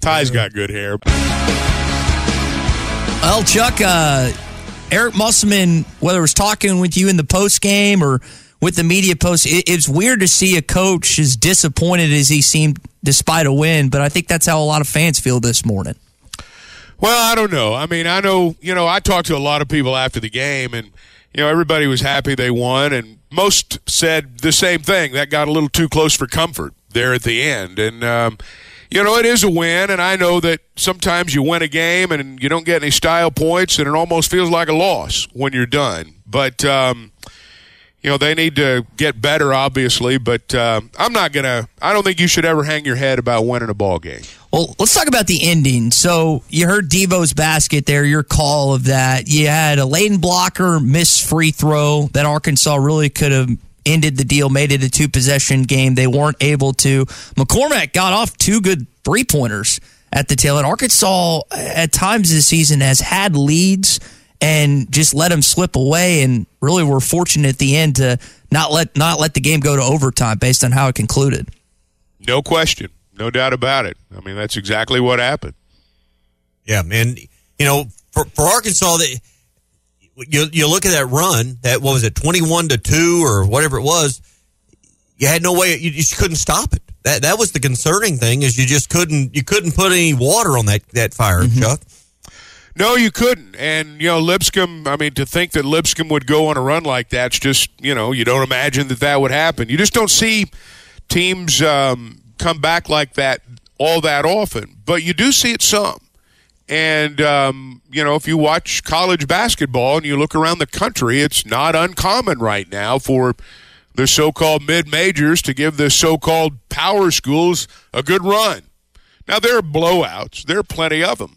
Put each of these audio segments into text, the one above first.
Ty's got good hair. Well, Chuck, Eric Musselman, whether it was talking with you in the post game or with the media post, it's weird to see a coach as disappointed as he seemed despite a win, but I think that's how a lot of fans feel this morning. Well, I don't know. I mean, I know, you know, I talked to a lot of people after the game, and, you know, everybody was happy they won, and most said the same thing. That got a little too close for comfort there at the end. And, you know, it is a win, and I know that sometimes you win a game and you don't get any style points, and it almost feels like a loss when you're done. But, you know, they need to get better, obviously, but I'm not going to – I don't think you should ever hang your head about winning a ball game. Well, let's talk about the ending. So you heard Devo's basket there, your call of that. You had a Layden Blocker missed free throw that Arkansas really could have – ended the deal, made it a two-possession game. They weren't able to. McCormack got off two good three-pointers at the tail end. Arkansas, at times this season, has had leads and just let them slip away, and really were fortunate at the end to not let the game go to overtime based on how it concluded. No question. No doubt about it. I mean, that's exactly what happened. Yeah, man. You know, for Arkansas, they – You look at that run, that, what was it, 21-2 or whatever it was, you had no way, you just couldn't stop it. That was the concerning thing, is you just couldn't put any water on that fire, mm-hmm. Chuck. No, you couldn't. And, you know, Lipscomb, I mean, to think that Lipscomb would go on a run like that's just, you know, you don't imagine that would happen. You just don't see teams come back like that all that often, but you do see it some. And, you know, if you watch college basketball and you look around the country, it's not uncommon right now for the so-called mid-majors to give the so-called power schools a good run. Now, there are blowouts. There are plenty of them.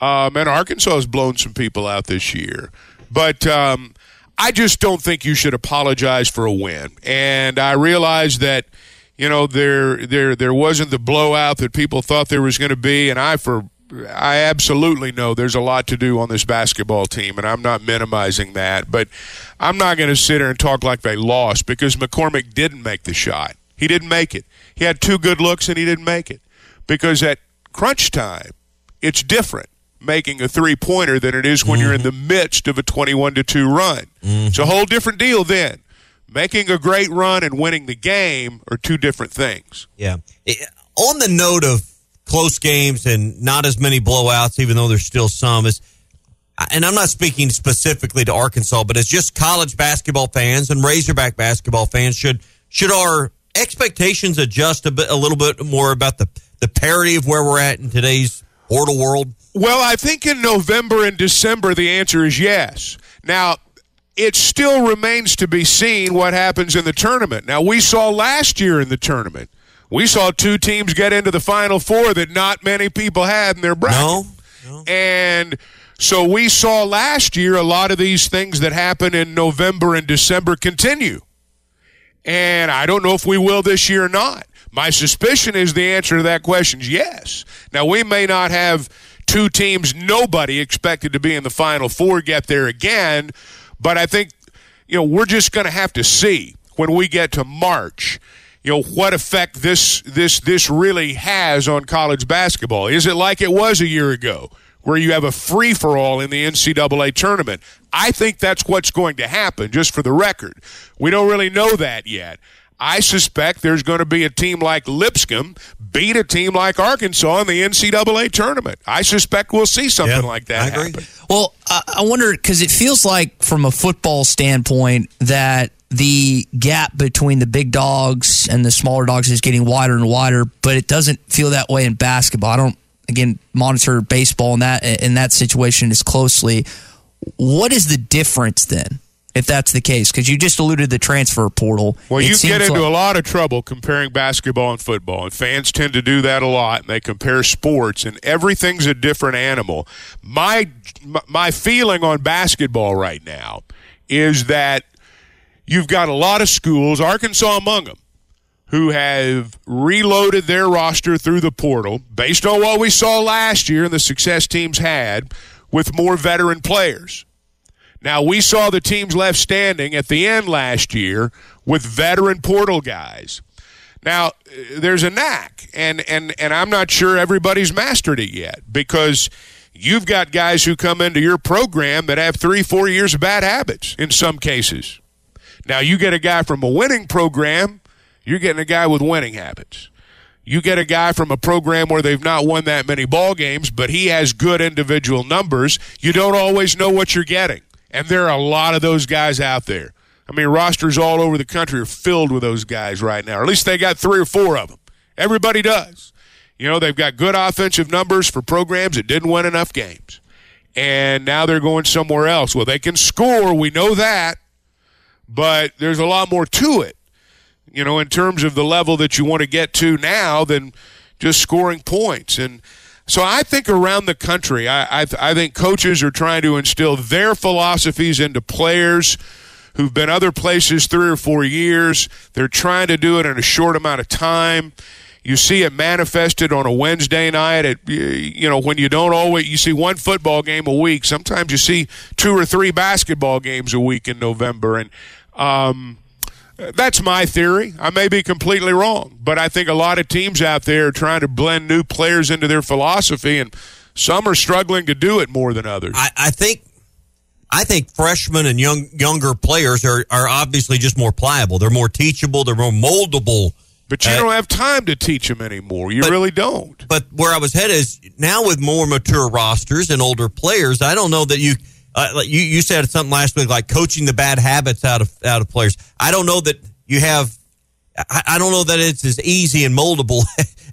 And Arkansas has blown some people out this year. But I just don't think you should apologize for a win. And I realize that, you know, there wasn't the blowout that people thought there was going to be, and I absolutely know there's a lot to do on this basketball team, and I'm not minimizing that. But I'm not going to sit here and talk like they lost, because McCormack didn't make the shot. He didn't make it. He had two good looks, and he didn't make it. Because at crunch time, it's different making a three-pointer than it is when mm-hmm. you're in the midst of a 21-2 run. Mm-hmm. It's a whole different deal then. Making a great run and winning the game are two different things. Yeah. On the note of close games and not as many blowouts, even though there's still some. And I'm not speaking specifically to Arkansas, but it's just college basketball fans and Razorback basketball fans. Should our expectations adjust a little bit more about the parity of where we're at in today's portal world? Well, I think in November and December, the answer is yes. Now, it still remains to be seen what happens in the tournament. Now, we saw last year in the tournament, we saw two teams get into the Final Four that not many people had in their bracket. No. And so we saw last year a lot of these things that happen in November and December continue. And I don't know if we will this year or not. My suspicion is the answer to that question is yes. Now, we may not have two teams nobody expected to be in the Final Four get there again, but I think, you know, we're just going to have to see when we get to March, you know, what effect this really has on college basketball. Is it like it was a year ago, where you have a free-for-all in the NCAA tournament? I think that's what's going to happen, just for the record. We don't really know that yet. I suspect there's going to be a team like Lipscomb beat a team like Arkansas in the NCAA tournament. I suspect we'll see something like that happen. Well, I wonder, because it feels like from a football standpoint that the gap between the big dogs and the smaller dogs is getting wider and wider, but it doesn't feel that way in basketball. I don't again, monitor baseball in that situation as closely. What is the difference then, if that's the case? Because you just alluded to the transfer portal. Well, you get into a lot of trouble comparing basketball and football, and fans tend to do that a lot, and they compare sports, and everything's a different animal. My feeling on basketball right now is that you've got a lot of schools, Arkansas among them, who have reloaded their roster through the portal based on what we saw last year and the success teams had with more veteran players. Now, we saw the teams left standing at the end last year with veteran portal guys. Now, there's a knack, and I'm not sure everybody's mastered it yet, because you've got guys who come into your program that have 3-4 years of bad habits in some cases. Now, you get a guy from a winning program, you're getting a guy with winning habits. You get a guy from a program where they've not won that many ball games, but he has good individual numbers. You don't always know what you're getting. And there are a lot of those guys out there. I mean, rosters all over the country are filled with those guys right now. Or at least they got 3 or 4 of them. Everybody does. You know, they've got good offensive numbers for programs that didn't win enough games. And now they're going somewhere else. Well, they can score. We know that. But there's a lot more to it, you know, in terms of the level that you want to get to now than just scoring points. And so I think around the country, I think coaches are trying to instill their philosophies into players who've been other places 3 or 4 years. They're trying to do it in a short amount of time. You see it manifested on a Wednesday night at, you know, when you don't always, you see one football game a week. Sometimes you see 2 or 3 basketball games a week in November. And, that's my theory. I may be completely wrong, but I think a lot of teams out there are trying to blend new players into their philosophy, and some are struggling to do it more than others. I think freshmen and younger players are obviously just more pliable. They're more teachable. They're more moldable. But you don't have time to teach them anymore. You really don't. But where I was headed is now with more mature rosters and older players, I don't know that you – you said something last week, like coaching the bad habits out of players. I don't know that you have. I don't know that it's as easy and moldable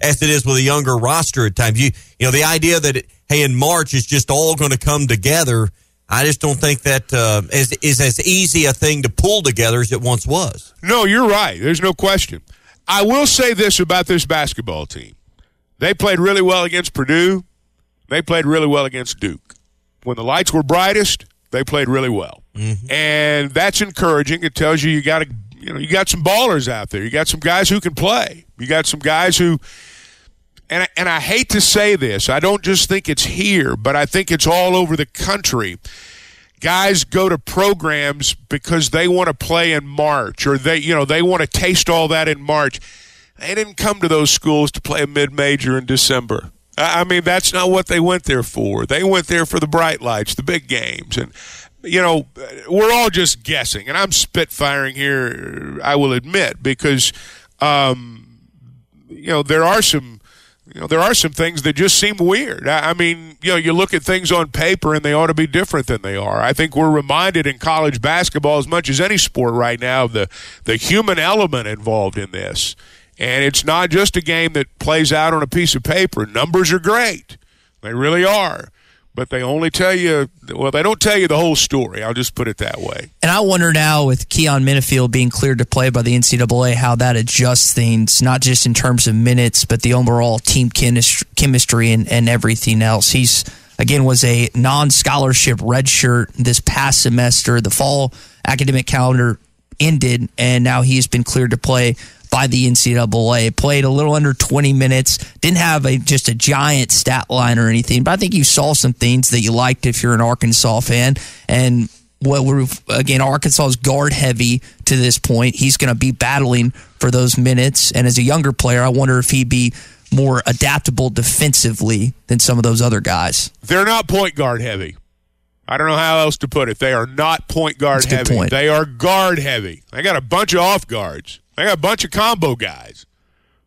as it is with a younger roster at times. You know, the idea that hey, in March it's just all going to come together. I just don't think that is as easy a thing to pull together as it once was. No, you're right. There's no question. I will say this about this basketball team: they played really well against Purdue. They played really well against Duke. When the lights were brightest, they played really well. Mm-hmm. And that's encouraging. It tells you you got some ballers out there. You got some guys who can play. You got some guys who and I hate to say this. I don't just think it's here, but I think it's all over the country. Guys go to programs because they want to play in March, or they want to taste all that in March. They didn't come to those schools to play a mid-major in December. I mean, that's not what they went there for. They went there for the bright lights, the big games. And, you know, we're all just guessing. And I'm spitfiring here, I will admit, because, you know, there are some things that just seem weird. I mean, you know, you look at things on paper and they ought to be different than they are. I think we're reminded in college basketball as much as any sport right now of the human element involved in this. And it's not just a game that plays out on a piece of paper. Numbers are great. They really are. But they only tell you – well, they don't tell you the whole story. I'll just put it that way. And I wonder now with Keon Minifield being cleared to play by the NCAA how that adjusts things, not just in terms of minutes, but the overall team chemistry and everything else. He's, again, was a non-scholarship redshirt this past semester. The fall academic calendar ended, and now he's been cleared to play by the NCAA, played a little under 20 minutes, didn't have just a giant stat line or anything, but I think you saw some things that you liked if you're an Arkansas fan. And Arkansas is guard heavy to this point. He's going to be battling for those minutes, and as a younger player, I wonder if he'd be more adaptable defensively than some of those other guys. They're not point guard heavy. I don't know how else to put it. They are not point guard heavy. Point. They are guard heavy. They got a bunch of off guards. They got a bunch of combo guys,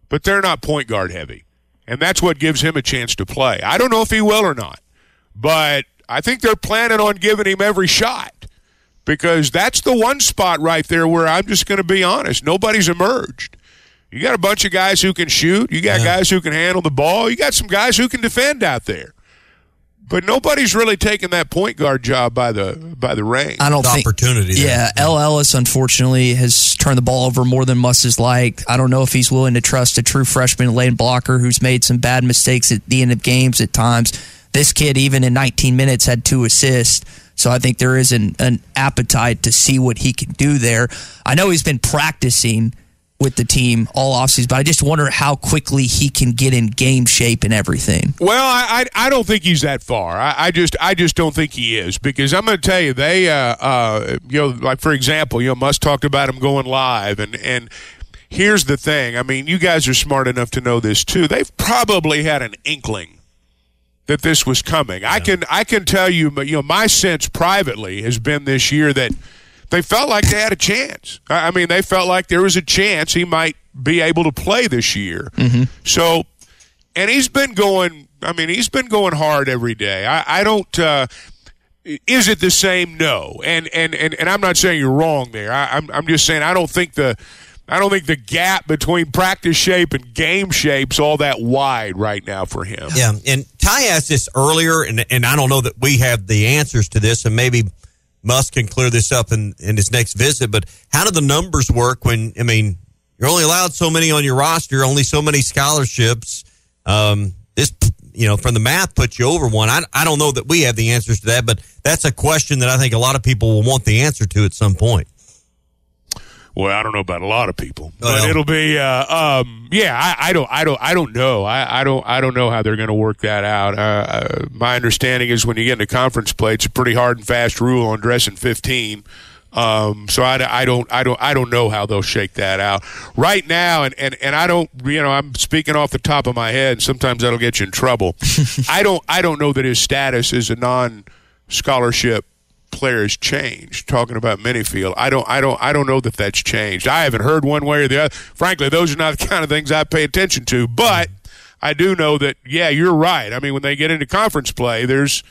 but they're not point guard heavy, and that's what gives him a chance to play. I don't know if he will or not, but I think they're planning on giving him every shot because that's the one spot right there where I'm just going to be honest. Nobody's emerged. You got a bunch of guys who can shoot. You got guys who can handle the ball. You got some guys who can defend out there. But nobody's really taking that point guard job by the reins. I don't think opportunity. Yeah, L Ellis unfortunately has turned the ball over more than Muss is like. I don't know if he's willing to trust a true freshman Layden Blocker who's made some bad mistakes at the end of games at times. This kid, even in 19 minutes, had 2 assists. So I think there is an appetite to see what he can do there. I know he's been practicing with the team all offseason, but I just wonder how quickly he can get in game shape and everything. Well, I don't think he's that far. I just don't think he is, because I'm going to tell you, they like for example, Muss talked about him going live, and here's the thing. I mean, you guys are smart enough to know this too. They've probably had an inkling that this was coming. Yeah. I can tell you, my sense privately has been this year that they felt like they had a chance. I mean, they felt like there was a chance he might be able to play this year. Mm-hmm. So, and he's been going hard every day. I don't, is it the same? No. And I'm not saying you're wrong there. I'm just saying I don't think the gap between practice shape and game shape's all that wide right now for him. Yeah. And Ty asked this earlier, and I don't know that we have the answers to this, and maybe Muss can clear this up in his next visit, but how do the numbers work when, I mean, you're only allowed so many on your roster, only so many scholarships? This, from the math, puts you over one. I don't know that we have the answers to that, but that's a question that I think a lot of people will want the answer to at some point. Well, I don't know about a lot of people, but it'll be, I don't know. I don't know how they're going to work that out. My understanding is when you get into conference play, it's a pretty hard and fast rule on dressing 15. So I don't know how they'll shake that out right now. And I don't, I'm speaking off the top of my head, and sometimes that'll get you in trouble. I don't know that his status as a non-scholarship players changed. Talking about Minifield, I don't know that that's changed. I haven't heard one way or the other. Frankly, those are not the kind of things I pay attention to. But I do know that, yeah, you're right. I mean, when they get into conference play, there's,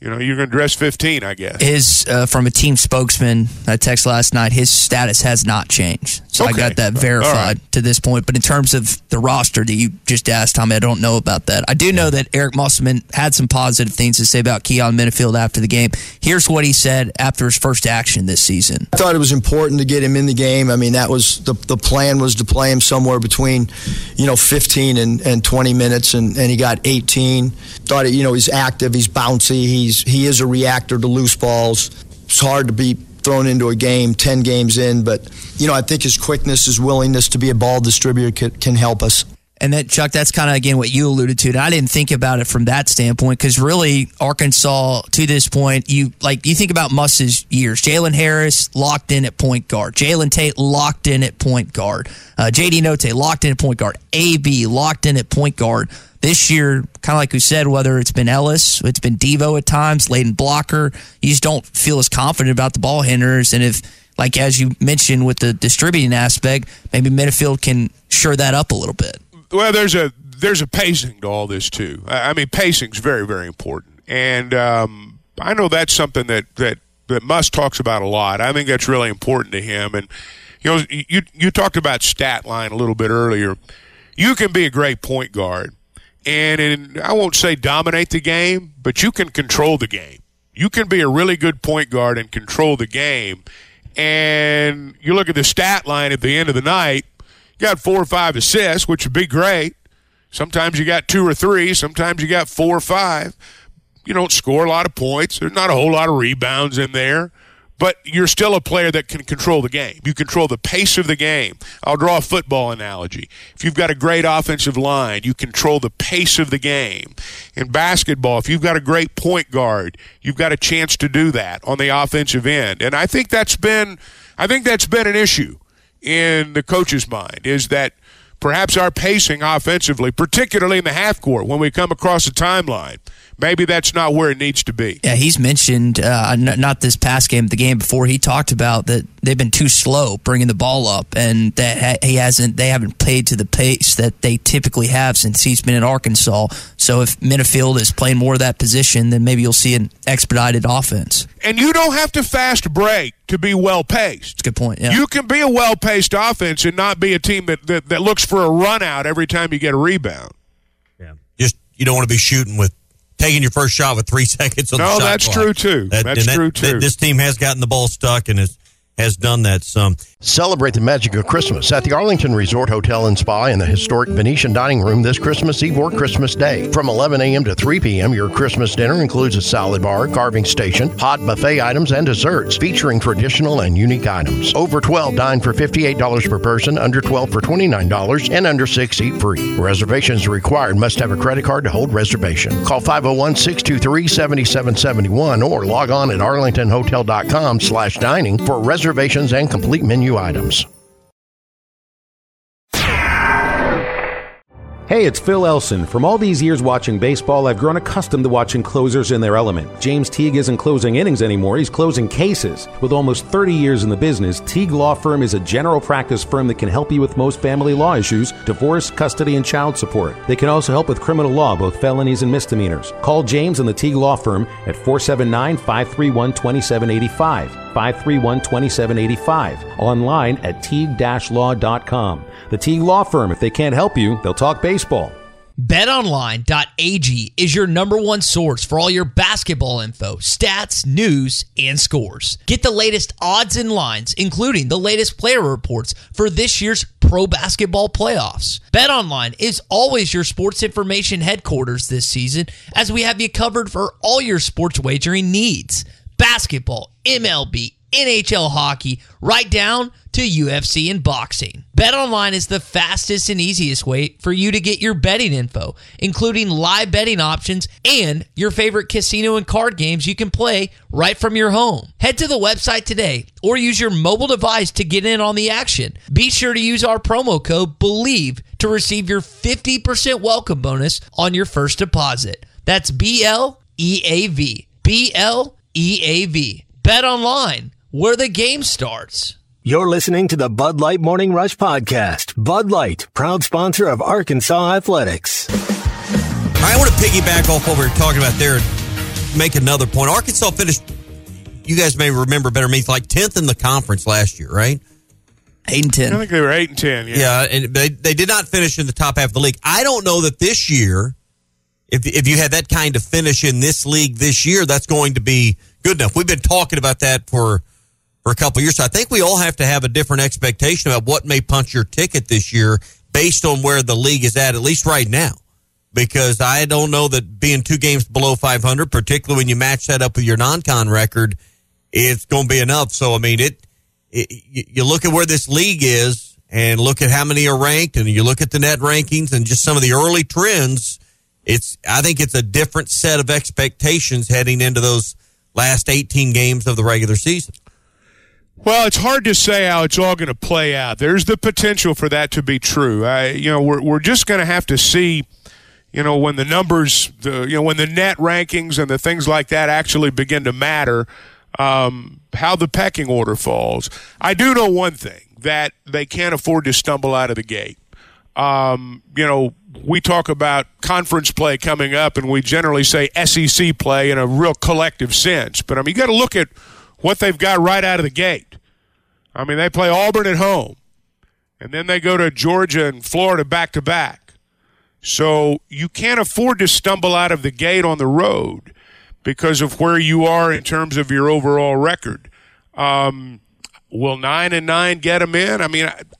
you're going to dress 15, I guess. His from a team spokesman I texted last night, his status has not changed. So okay. I got that verified to this point. But in terms of the roster that you just asked, Tommy, I don't know about that. I do know that Eric Musselman had some positive things to say about Keon Minifield after the game. Here's what he said after his first action this season. I thought it was important to get him in the game. I mean, that was the plan, was to play him somewhere between 15 and 20 minutes, and he got 18. Thought he's active, he's bouncy, he is a reactor to loose balls. It's hard to be thrown into a game 10 games in, but I think his quickness, his willingness to be a ball distributor can help us. And that, Chuck, that's kind of, again, what you alluded to. And I didn't think about it from that standpoint, because really Arkansas to this point, you think about Mus's years. Jalen Harris locked in at point guard. Jalen Tate locked in at point guard. J.D. Note locked in at point guard. A.B. locked in at point guard. This year, kind of like we said, whether it's been Ellis, it's been Devo at times, Layden Blocker, you just don't feel as confident about the ball handlers. And if, like as you mentioned with the distributing aspect, maybe Minifield can shore that up a little bit. Well, there's a pacing to all this too. I mean, pacing's very, very important, and I know that's something that Muss talks about a lot. I think that's really important to him. And you talked about stat line a little bit earlier. You can be a great point guard, and I won't say dominate the game, but you can control the game. You can be a really good point guard and control the game. And you look at the stat line at the end of the night. You got 4 or 5 assists, which would be great. Sometimes you got 2 or 3. Sometimes you got 4 or 5. You don't score a lot of points. There's not a whole lot of rebounds in there. But you're still a player that can control the game. You control the pace of the game. I'll draw a football analogy. If you've got a great offensive line, you control the pace of the game. In basketball, if you've got a great point guard, you've got a chance to do that on the offensive end. And I think that's been an issue in the coach's mind, is that perhaps our pacing offensively, particularly in the half court when we come across the timeline, maybe that's not where it needs to be. Yeah, he's mentioned, not this past game, the game before, he talked about that they've been too slow bringing the ball up, and that they haven't played to the pace that they typically have since he's been at Arkansas. So if Minifield is playing more of that position, then maybe you'll see an expedited offense. And you don't have to fast break to be well-paced. That's a good point, yeah. You can be a well-paced offense and not be a team that looks for a run-out every time you get a rebound. Yeah. You don't want to be shooting with taking your first shot with 3 seconds on the shot clock. No, that's true, too. This team has gotten the ball stuck and has done that some. Celebrate the magic of Christmas at the Arlington Resort Hotel and Spa in the historic Venetian Dining Room this Christmas Eve or Christmas Day. From 11 a.m. to 3 p.m., your Christmas dinner includes a salad bar, carving station, hot buffet items, and desserts featuring traditional and unique items. Over 12 dine for $58 per person, under 12 for $29, and under 6 eat free. Reservations required. Must have a credit card to hold reservation. Call 501-623-7771 or log on at arlingtonhotel.com/dining for reservations and complete menu items. Hey, it's Phil Elson. From all these years watching baseball, I've grown accustomed to watching closers in their element. James Teague isn't closing innings anymore, he's closing cases. With almost 30 years in the business, Teague Law Firm is a general practice firm that can help you with most family law issues, divorce, custody, and child support. They can also help with criminal law, both felonies and misdemeanors. Call James and the Teague Law Firm at 479-531-2785, 531-2785, online at teague-law.com. The Teague Law Firm, if they can't help you, they'll talk baseball. BetOnline.ag is your number one source for all your basketball info, stats, news, and scores. Get the latest odds and lines, including the latest player reports for this year's pro basketball playoffs. BetOnline is always your sports information headquarters this season, as we have you covered for all your sports wagering needs. Basketball, MLB, NHL hockey, right down to UFC and boxing. BetOnline is the fastest and easiest way for you to get your betting info, including live betting options and your favorite casino and card games you can play right from your home. Head to the website today or use your mobile device to get in on the action. Be sure to use our promo code BELIEVE to receive your 50% welcome bonus on your first deposit. That's BLEAV. BLEAV. BetOnline, where the game starts. You're listening to the Bud Light Morning Rush Podcast. Bud Light, proud sponsor of Arkansas Athletics. I want to piggyback off what we were talking about there and make another point. Arkansas finished, you guys may remember better than me, like 10th in the conference last year, right? 8-10. I think they were 8-10, yeah. Yeah, and they did not finish in the top half of the league. I don't know that this year, if you had that kind of finish in this league this year, that's going to be good enough. We've been talking about that for a couple of years. So I think we all have to have a different expectation about what may punch your ticket this year based on where the league is at least right now. Because I don't know that being 2 games below 500, particularly when you match that up with your non-con record, it's going to be enough. So, I mean, you look at where this league is and look at how many are ranked, and you look at the net rankings and just some of the early trends, I think it's a different set of expectations heading into those last 18 games of the regular season. Well, it's hard to say how it's all going to play out. There's the potential for that to be true. We're just going to have to see, when the numbers, when the net rankings and the things like that actually begin to matter, how the pecking order falls. I do know one thing, that they can't afford to stumble out of the gate. We talk about conference play coming up, and we generally say SEC play in a real collective sense. But, you got to look at what they've got right out of the gate. They play Auburn at home, and then they go to Georgia and Florida back-to-back. So you can't afford to stumble out of the gate on the road because of where you are in terms of your overall record. Will 9-9 get them in?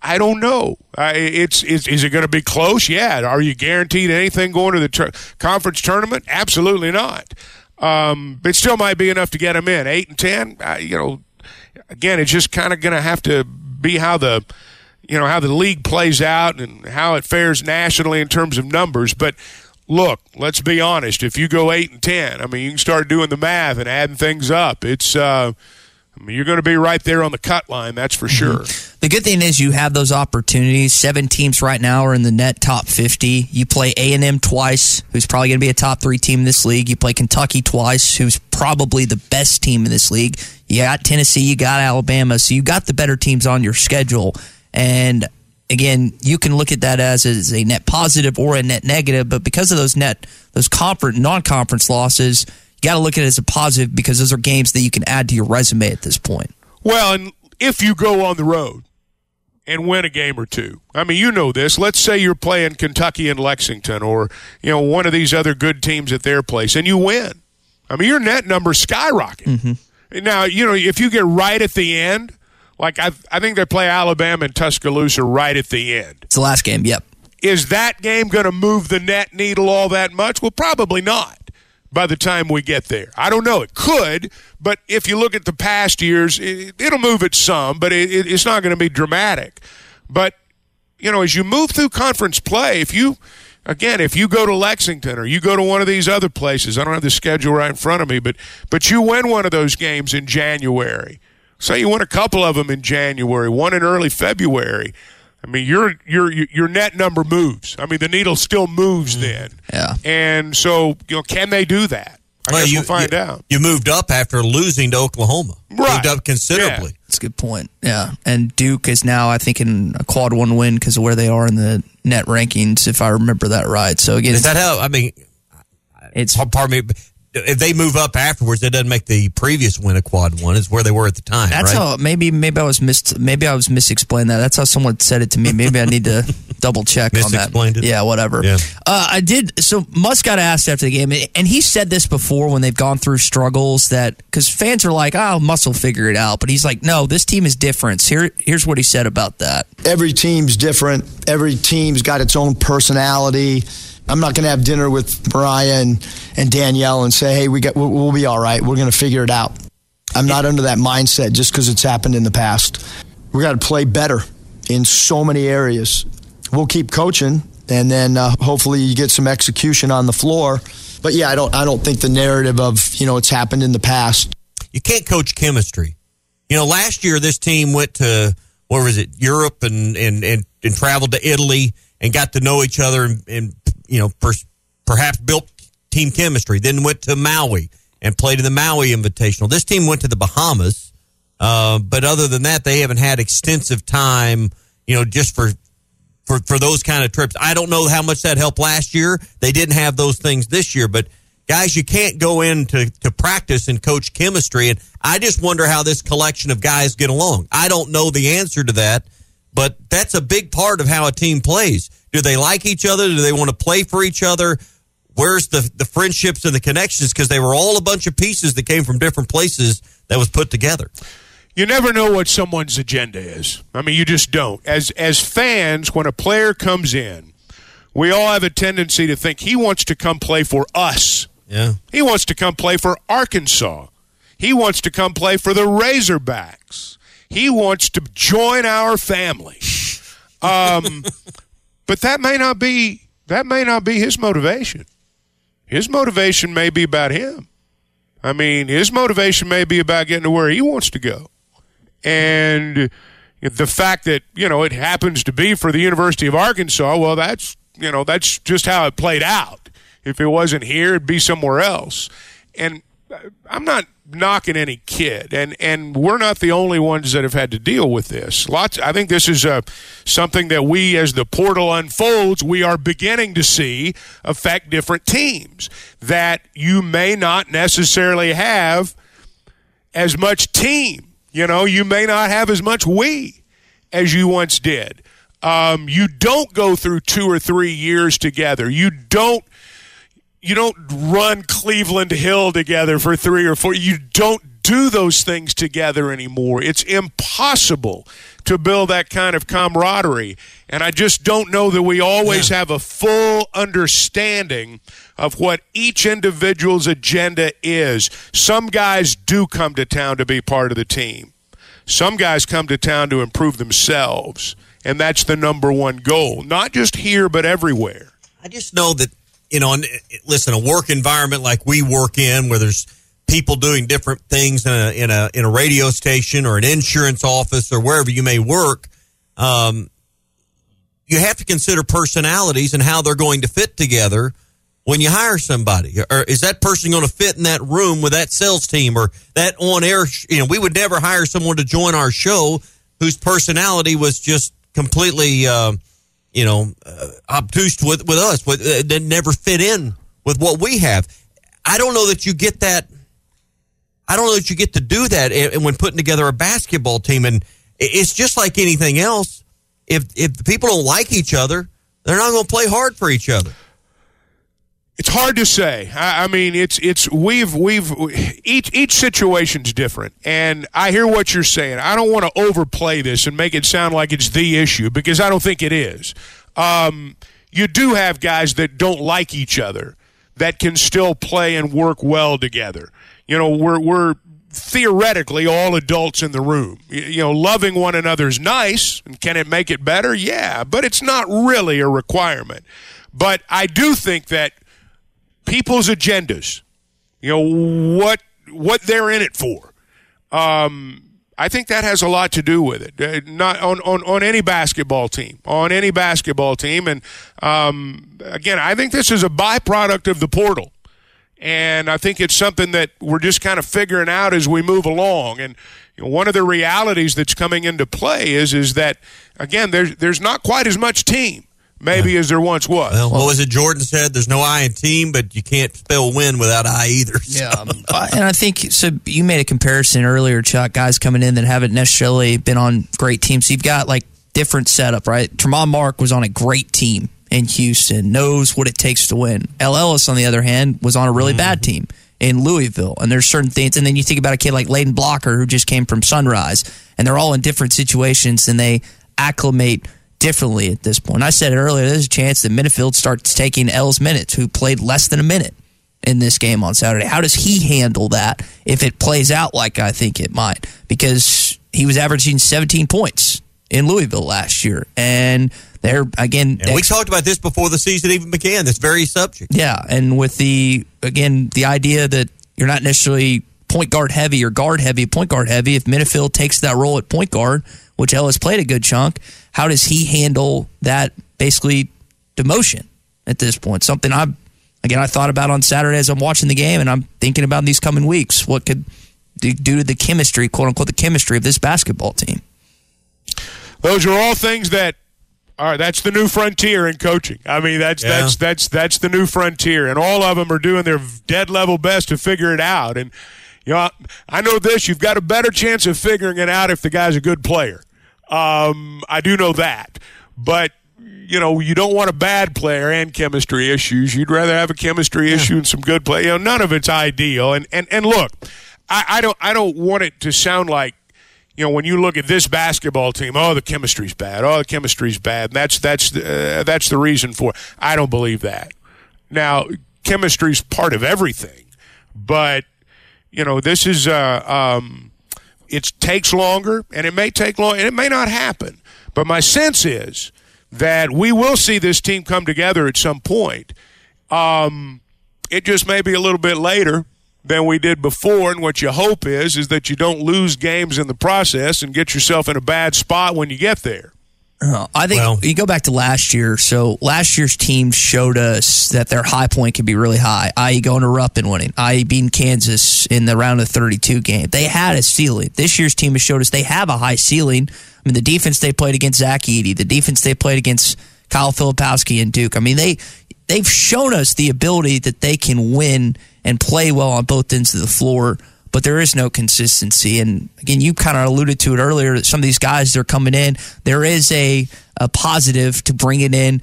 I don't know. Is it going to be close? Yeah. Are you guaranteed anything going to the conference tournament? Absolutely not. But still might be enough to get them in. 8-10. Again, it's just kind of going to have to be how the, how the league plays out and how it fares nationally in terms of numbers. But look, let's be honest. If you go 8-10, you can start doing the math and adding things up. It's I mean, you're going to be right there on the cut line, that's for sure. The good thing is you have those opportunities. 7 teams right now are in the net top 50. You play A&M twice, who's probably going to be a top 3 team in this league. You play Kentucky twice, who's probably the best team in this league. You got Tennessee, you got Alabama, so you got the better teams on your schedule. And again, you can look at that as a net positive or a net negative, but because of those conference, non-conference losses, you got to look at it as a positive because those are games that you can add to your resume at this point. Well, and if you go on the road and win a game or two, I mean, you know this. Let's say you're playing Kentucky and Lexington or, you know, one of these other good teams at their place, and you win. I mean, your net numbers skyrocket. Mm-hmm. Now, you know, if you get right at the end, like I think they play Alabama and Tuscaloosa right at the end. It's the last game, yep. Is that game going to move the net needle all that much? Well, probably not by the time we get there. I don't know. It could, but if you look at the past years, it'll move it some, but it's not going to be dramatic. But, you know, as you move through conference play, if you go to Lexington or you go to one of these other places, I don't have the schedule right in front of me, but you win one of those games in January. Say you win a couple of them in January, one in early February. I mean, your net number moves. I mean, the needle still moves then. Yeah. And so, you know, can they do that? I guess we'll find out. You moved up after losing to Oklahoma. Right. Moved up considerably. Yeah. That's a good point. Yeah. And Duke is now, I think, in a quad one win because of where they are in the net rankings, if I remember that right. So, again, is that how, I mean, it's, pardon me, but if they move up afterwards, it doesn't make the previous win a quad one. It's where they were at the time. That's right? How maybe I was misexplained that. That's how someone said it to me. Maybe I need to double check on that. It. Yeah, whatever. Yeah. I did. So Musk got asked after the game, and he said this before when they've gone through struggles that because fans are like, "Oh, Musk will figure it out," but he's like, "No, this team is different." Here's what he said about that. Every team's different. Every team's got its own personality. I'm not going to have dinner with Mariah and Danielle and say, hey, we'll be all right. We're going to figure it out. I'm not under that mindset just because it's happened in the past. We've got to play better in so many areas. We'll keep coaching, and then hopefully you get some execution on the floor. But, yeah, I don't think the narrative of, you know, it's happened in the past. You can't coach chemistry. You know, last year this team went to, what was it, Europe and traveled to Italy and got to know each other and you know, perhaps built team chemistry, then went to Maui and played in the Maui Invitational. This team went to the Bahamas, but other than that, they haven't had extensive time, you know, just for those kind of trips. I don't know how much that helped last year. They didn't have those things this year, but guys, you can't go in to practice and coach chemistry, and I just wonder how this collection of guys get along. I don't know the answer to that, but that's a big part of how a team plays. Do they like each other? Do they want to play for each other? Where's the friendships and the connections? Because they were all a bunch of pieces that came from different places that was put together. You never know what someone's agenda is. I mean, you just don't. As fans, when a player comes in, we all have a tendency to think he wants to come play for us. Yeah. He wants to come play for Arkansas. He wants to come play for the Razorbacks. He wants to join our family. But that may not be his motivation. His motivation may be about him. I mean, his motivation may be about getting to where he wants to go. And the fact that, you know, it happens to be for the University of Arkansas, well, that's, you know, that's just how it played out. If it wasn't here, it'd be somewhere else. And I'm not knocking any kid, and we're not the only ones that have had to deal with this. I think this is something that we, as the portal unfolds, we are beginning to see affect different teams that you may not necessarily have as much team. You know, you may not have as much we as you once did. You don't go through 2 or 3 years together. You don't run Cleveland Hill together for 3 or 4. You don't do those things together anymore. It's impossible to build that kind of camaraderie. And I just don't know that we always have a full understanding of what each individual's agenda is. Some guys do come to town to be part of the team. Some guys come to town to improve themselves. And that's the number one goal, not just here but everywhere. I just know that, you know, and listen, a work environment like we work in where there's people doing different things in a radio station or an insurance office or wherever you may work, you have to consider personalities and how they're going to fit together when you hire somebody. Or is that person going to fit in that room with that sales team or that on-air? We would never hire someone to join our show whose personality was just completely, obtuse with us. That never fit in with what we have. I don't know that you get that. I don't know that you get to do that when putting together a basketball team. And it's just like anything else. If the people don't like each other, they're not going to play hard for each other. It's hard to say. I mean, each situation's different, and I hear what you're saying. I don't want to overplay this and make it sound like it's the issue, because I don't think it is. You do have guys that don't like each other that can still play and work well together. We're theoretically all adults in the room. Loving one another is nice, and can it make it better? Yeah, but it's not really a requirement. But I do think that people's agendas, what they're in it for. I think that has a lot to do with it. Not on any basketball team, and again, I think this is a byproduct of the portal, and I think it's something that we're just kind of figuring out as we move along. And one of the realities that's coming into play is that again, there's not quite as much team. Maybe as there once was. Well, what was it Jordan said? There's no I in team, but you can't spell win without I either. So. Yeah, and I think so. You made a comparison earlier, Chuck, guys coming in that haven't necessarily been on great teams. So you've got different setup, right? Tremont Mark was on a great team in Houston, knows what it takes to win. L Ellis, on the other hand, was on a really bad team in Louisville, and there's certain things. And then you think about a kid like Layden Blocker, who just came from Sunrise, and they're all in different situations, and they acclimate differently at this point. I said it earlier, there's a chance that Minifield starts taking L's minutes, who played less than a minute in this game on Saturday. How does he handle that if it plays out like I think it might? Because he was averaging 17 points in Louisville last year. And they're, again... And we talked about this before the season even began, this very subject. Yeah, and with the idea that you're not necessarily point guard heavy or guard heavy, point guard heavy, if Minifield takes that role at point guard, which Ellis played a good chunk, how does he handle that basically demotion at this point? Something I thought about on Saturday as I'm watching the game, and I'm thinking about in these coming weeks. What could do to the chemistry, quote-unquote, the chemistry of this basketball team? Those are all things that are, that's the new frontier in coaching. I mean, that's the new frontier, and all of them are doing their dead level best to figure it out. And, I know this, you've got a better chance of figuring it out if the guy's a good player. I do know that, but you don't want a bad player and chemistry issues. You'd rather have a chemistry issue and some good play. None of it's ideal. And look, I don't want it to sound like when you look at this basketball team, the chemistry's bad. Oh, the chemistry's bad. And that's the reason for it. I don't believe that. Now, chemistry's part of everything, but this is it takes longer, and it may take long, and it may not happen. But my sense is that we will see this team come together at some point. It just may be a little bit later than we did before, and what you hope is that you don't lose games in the process and get yourself in a bad spot when you get there. I think you go back to last year. So last year's team showed us that their high point can be really high, i.e. going to Rupp and winning, i.e. beating Kansas in the round of 32 game. They had a ceiling. This year's team has showed us they have a high ceiling. I mean, the defense they played against Zach Edey, the defense they played against Kyle Filipowski and Duke. I mean, they've shown us the ability that they can win and play well on both ends of the floor, but there is no consistency. And again, you kind of alluded to it earlier that some of these guys that are coming in, there is a positive to bringing in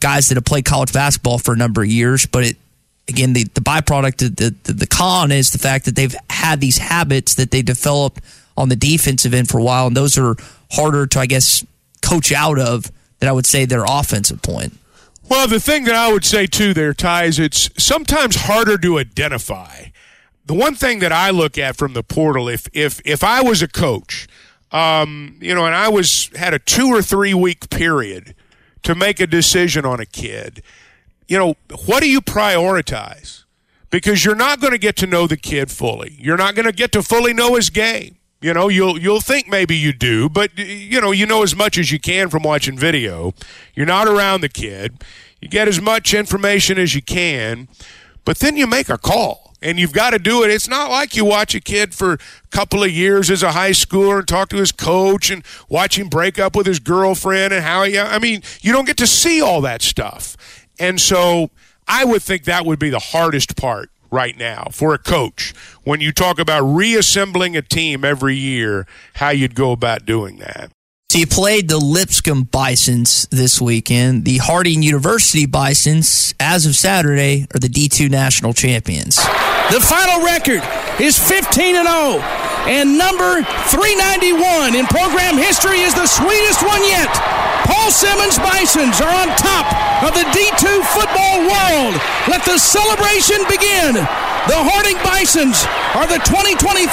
guys that have played college basketball for a number of years. But the byproduct of the con is the fact that they've had these habits that they developed on the defensive end for a while. And those are harder to, I guess, coach out of than I would say their offensive point. Well, the thing that I would say too there, Ty, is it's sometimes harder to identify. The one thing that I look at from the portal, if I was a coach, and I had a 2 or 3 week period to make a decision on a kid, what do you prioritize? because you're not going to get to know the kid fully. You're not going to get to fully know his game. You know, you'll think maybe you do, but, you know as much as you can from watching video. You're not around the kid. You get as much information as you can, but then you make a call, and you've got to do it. It's not like you watch a kid for a couple of years as a high schooler and talk to his coach and watch him break up with his girlfriend and how he – I mean, you don't get to see all that stuff. And so I would think that would be the hardest part right now for a coach when you talk about reassembling a team every year, how you'd go about doing that. So you played the Lipscomb Bisons this weekend. The Harding University Bisons, as of Saturday, are the D2 national champions. The final record is 15-0, and number 391 in program history is the sweetest one yet. Paul Simmons Bisons are on top of the D2 football world. Let the celebration begin. The Harding Bisons are the 2023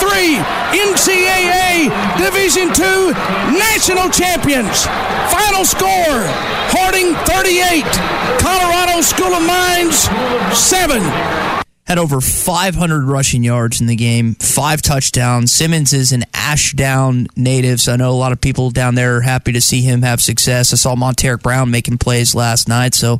NCAA Division II National Champions. Final score, Harding 38, Colorado School of Mines 7. Had over 500 rushing yards in the game, 5 touchdowns. Simmons is an Ashdown native, so I know a lot of people down there are happy to see him have success. I saw Monteric Brown making plays last night, so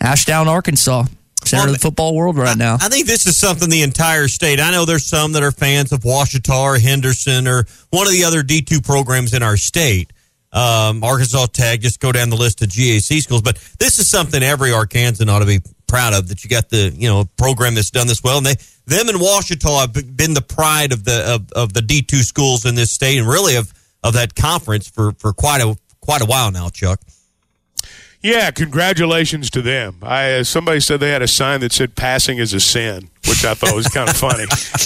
Ashdown, Arkansas. Center of the football world right now. I think this is something the entire state. I know there's some that are fans of Ouachita or Henderson or one of the other D2 programs in our state. Arkansas Tech, just go down the list of GAC schools. But this is something every Arkansan ought to be proud of, that you got the program that's done this well. And them and Ouachita have been the pride of the D2 schools in this state, and really of that conference for quite a while now, Chuck. Yeah, congratulations to them. Somebody said they had a sign that said "Passing is a sin," which I thought was kind of funny.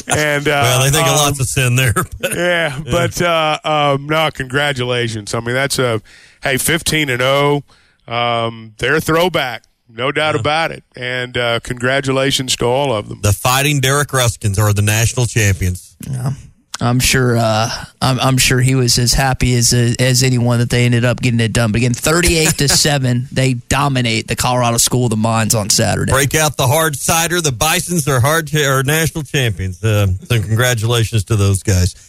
And well, I think a lot's a sin there. But, yeah, but no, congratulations. I mean, that's 15-0. They're a throwback, no doubt about it. And congratulations to all of them. The Fighting Derek Ruskins are the national champions. Yeah. I'm sure he was as happy as anyone that they ended up getting it done. But again, 38-7, they dominate the Colorado School of the Mines on Saturday. Break out the hard cider. The Bisons are are national champions. So congratulations to those guys.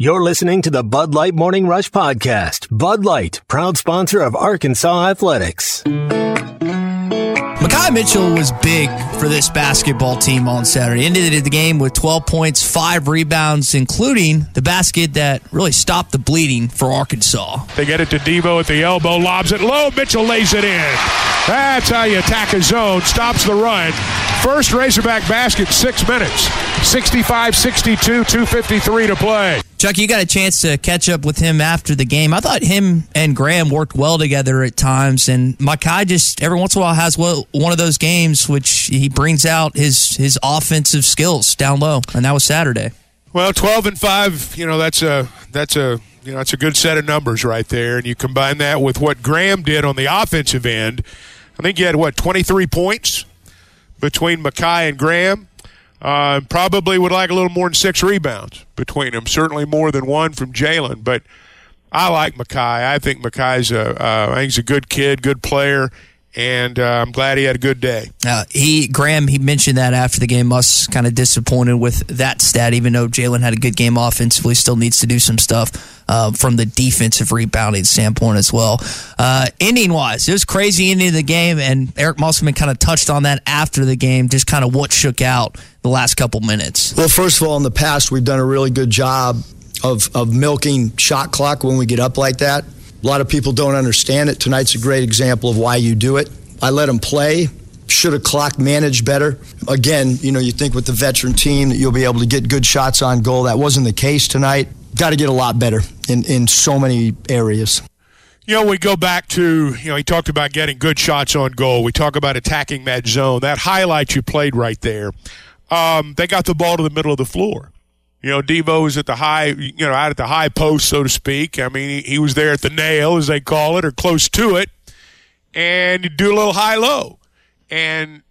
You're listening to the Bud Light Morning Rush Podcast. Bud Light, proud sponsor of Arkansas Athletics. Makai Mitchell was big for this basketball team on Saturday. Ended the game with 12 points, 5 rebounds, including the basket that really stopped the bleeding for Arkansas. They get it to Devo at the elbow, lobs it low, Mitchell lays it in. That's how you attack a zone, stops the run. First Razorback basket, 6 minutes. 65-62, 2:53 to play. Chuck, you got a chance to catch up with him after the game. I thought him and Graham worked well together at times, and Makai just every once in a while has one of those games which he brings out his offensive skills down low, and that was Saturday. Well, 12 and 5, that's a good set of numbers right there, and you combine that with what Graham did on the offensive end. I think you had 23 points between Makai and Graham. Probably would like a little more than 6 rebounds between them. Certainly more than one from Jalen, but I like Makai. I think Makai's he's a good kid, good player, and I'm glad he had a good day. Graham mentioned that after the game. Us kind of disappointed with that stat, even though Jalen had a good game offensively, still needs to do some stuff. from the defensive rebounding standpoint as well. Ending-wise, it was crazy ending of the game, and Eric Musselman kind of touched on that after the game, just kind of what shook out the last couple minutes. Well, first of all, in the past, we've done a really good job of milking shot clock when we get up like that. A lot of people don't understand it. Tonight's a great example of why you do it. I let them play. Should have clock managed better. Again, you know, you think with the veteran team that you'll be able to get good shots on goal. That wasn't the case tonight. Got to get a lot better in so many areas. You know, we go back to, you know, he talked about getting good shots on goal. We talk about attacking that zone. That highlight you played right there, they got the ball to the middle of the floor. You know, Devo was at the high, you know, out at the high post, so to speak. I mean, he was there at the nail, as they call it, or close to it, and you do a little high-low.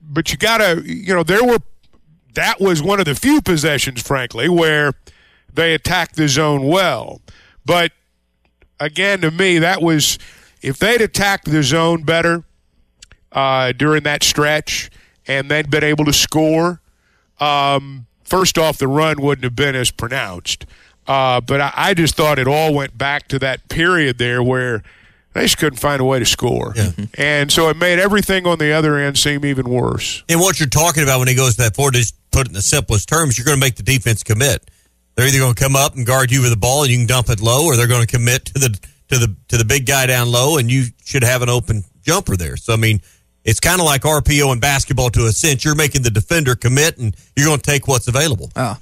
But you got to, you know, that was one of the few possessions, frankly, where they attacked the zone well. But, again, to me, that was, if they'd attacked the zone better during that stretch and they'd been able to score, first off, the run wouldn't have been as pronounced. But I just thought it all went back to that period there where they just couldn't find a way to score. Yeah. And so it made everything on the other end seem even worse. And what you're talking about when he goes to that forward, just put it in the simplest terms, you're going to make the defense commit. They're either going to come up and guard you with the ball and you can dump it low, or they're going to commit to the big guy down low, and you should have an open jumper there. So, I mean, it's kind of like RPO in basketball to a sense. You're making the defender commit, and you're going to take what's available. Oh.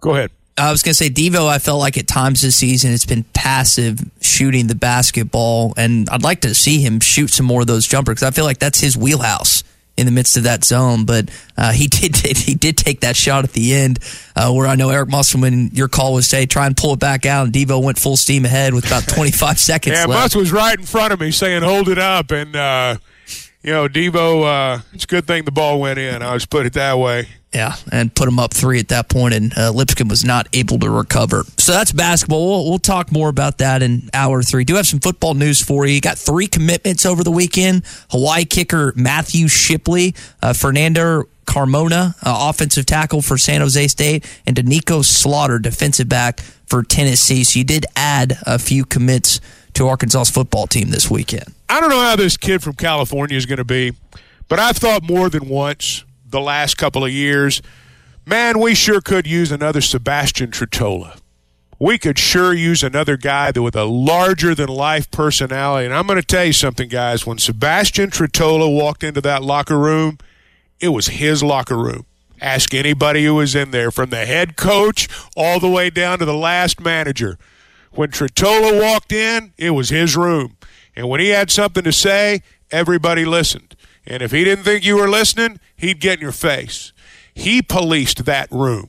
Go ahead. I was going to say, Devo, I felt like at times this season it's been passive shooting the basketball, and I'd like to see him shoot some more of those jumpers because I feel like that's his wheelhouse in the midst of that zone. But he did take that shot at the end where I know Eric Musselman, your call was say, try and pull it back out, and Devo went full steam ahead with about 25 seconds left. Yeah, Muss was right in front of me saying, hold it up, and you know, Devo, it's a good thing the ball went in. I'll just put it that way. Yeah, and put him up three at that point, and Lipscomb was not able to recover. So that's basketball. We'll talk more about that in hour three. Do have some football news for you. You got three commitments over the weekend. Hawaii kicker Matthew Shipley, Fernando Carmona, offensive tackle for San Jose State, and Danico Slaughter, defensive back for Tennessee. So you did add a few commits to Arkansas's football team this weekend. I don't know how this kid from California is going to be, but I've thought more than once the last couple of years, man, we sure could use another Sebastian Tritola. We could sure use another guy with a larger-than-life personality. And I'm going to tell you something, guys. When Sebastian Tritola walked into that locker room, it was his locker room. Ask anybody who was in there, from the head coach all the way down to the last manager. When Tritola walked in, it was his room. And when he had something to say, everybody listened. And if he didn't think you were listening, he'd get in your face. He policed that room.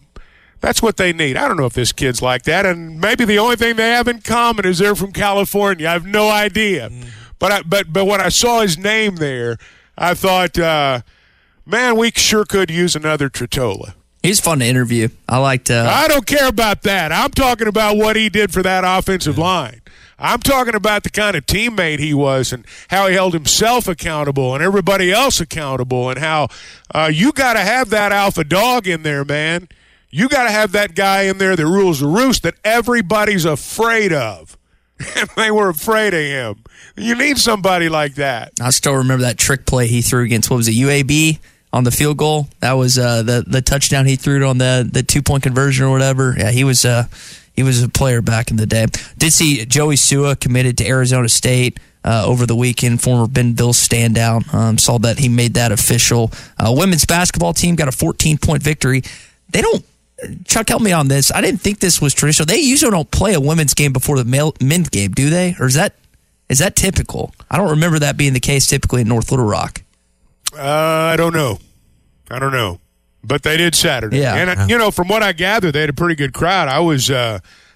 That's what they need. I don't know if this kid's like that, and maybe the only thing they have in common is they're from California. I have no idea. But when I saw his name there, I thought, man, we sure could use another Tritola. He's fun to interview. I liked. I don't care about that. I'm talking about what he did for that offensive line. I'm talking about the kind of teammate he was and how he held himself accountable and everybody else accountable, and how you got to have that alpha dog in there, man. You got to have that guy in there that rules the roost that everybody's afraid of. And they were afraid of him. You need somebody like that. I still remember that trick play he threw against, what was it, UAB? On the field goal, that was the touchdown he threw on the 2-point conversion or whatever. Yeah, he was a player back in the day. Did see Joey Sua committed to Arizona State over the weekend. Former Benville standout. Saw that he made that official. Women's basketball team got a 14-point victory. They don't. Chuck, help me on this. I didn't think this was traditional. They usually don't play a women's game before the men's game, do they? Or is that typical? I don't remember that being the case typically in North Little Rock. I don't know. But they did Saturday. Yeah. And, you know, from what I gathered, they had a pretty good crowd.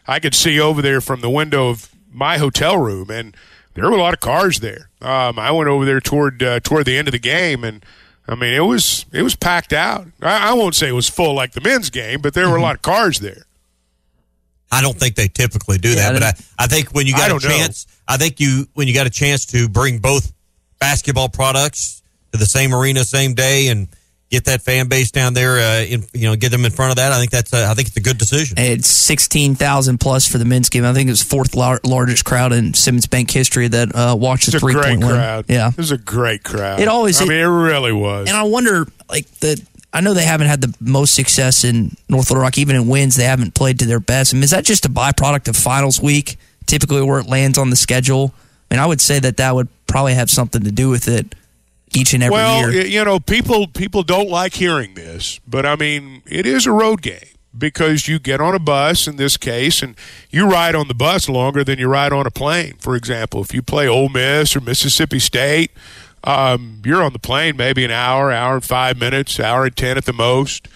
I could see over there from the window of my hotel room, and there were a lot of cars there. I went over there toward the end of the game, and, I mean, it was packed out. I won't say it was full like the men's game, but there were a lot of cars there. I don't think they typically do that, but I think when you got a chance, I think when you got a chance to bring both basketball products to the same arena, same day, and get that fan base down there, get them in front of that. I think it's a good decision. It's 16,000 plus for the men's game. I think it was fourth largest crowd in Simmons Bank history that watched the 3-point win. Crowd. Yeah, it was a great crowd. It always. I mean, it really was. And I wonder, I know they haven't had the most success in North Little Rock, even in wins. They haven't played to their best. I mean, is that just a byproduct of finals week, typically where it lands on the schedule? I mean, I would say that would probably have something to do with it each and every year. Well, people don't like hearing this, but, I mean, it is a road game because you get on a bus in this case, and you ride on the bus longer than you ride on a plane, for example. If you play Ole Miss or Mississippi State, you're on the plane maybe an hour, hour and 5 minutes, hour and 10 at the most.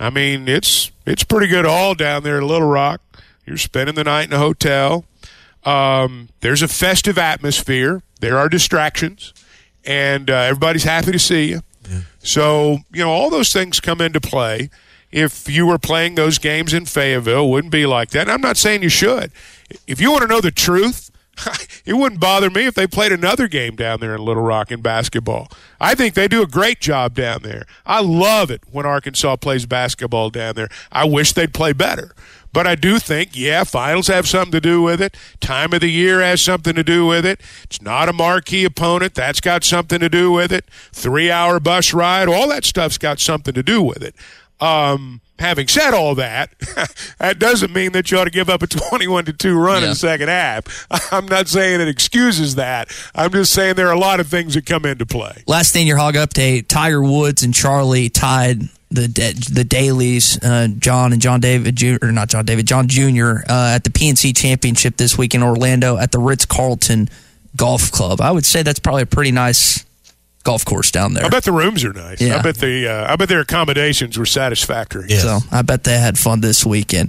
I mean, it's pretty good all down there in Little Rock. You're spending the night in a hotel. There's a festive atmosphere. There are distractions, and everybody's happy to see you. Yeah. So, all those things come into play. If you were playing those games in Fayetteville, it wouldn't be like that. And I'm not saying you should. If you want to know the truth, it wouldn't bother me if they played another game down there in Little Rock in basketball. I think they do a great job down there. I love it when Arkansas plays basketball down there. I wish they'd play better. But I do think, finals have something to do with it. Time of the year has something to do with it. It's not a marquee opponent. That's got something to do with it. 3-hour bus ride, all that stuff's got something to do with it. Having said all that, that doesn't mean that you ought to give up a 21-2 run in the second half. I'm not saying it excuses that. I'm just saying there are a lot of things that come into play. Last thing, your Hog update, Tiger Woods and Charlie tied the dailies, John Jr., at the PNC Championship this week in Orlando at the Ritz-Carlton Golf Club. I would say that's probably a pretty nice golf course down there. I bet the rooms are nice. Yeah. I bet their accommodations were satisfactory. Yes. So I bet they had fun this weekend.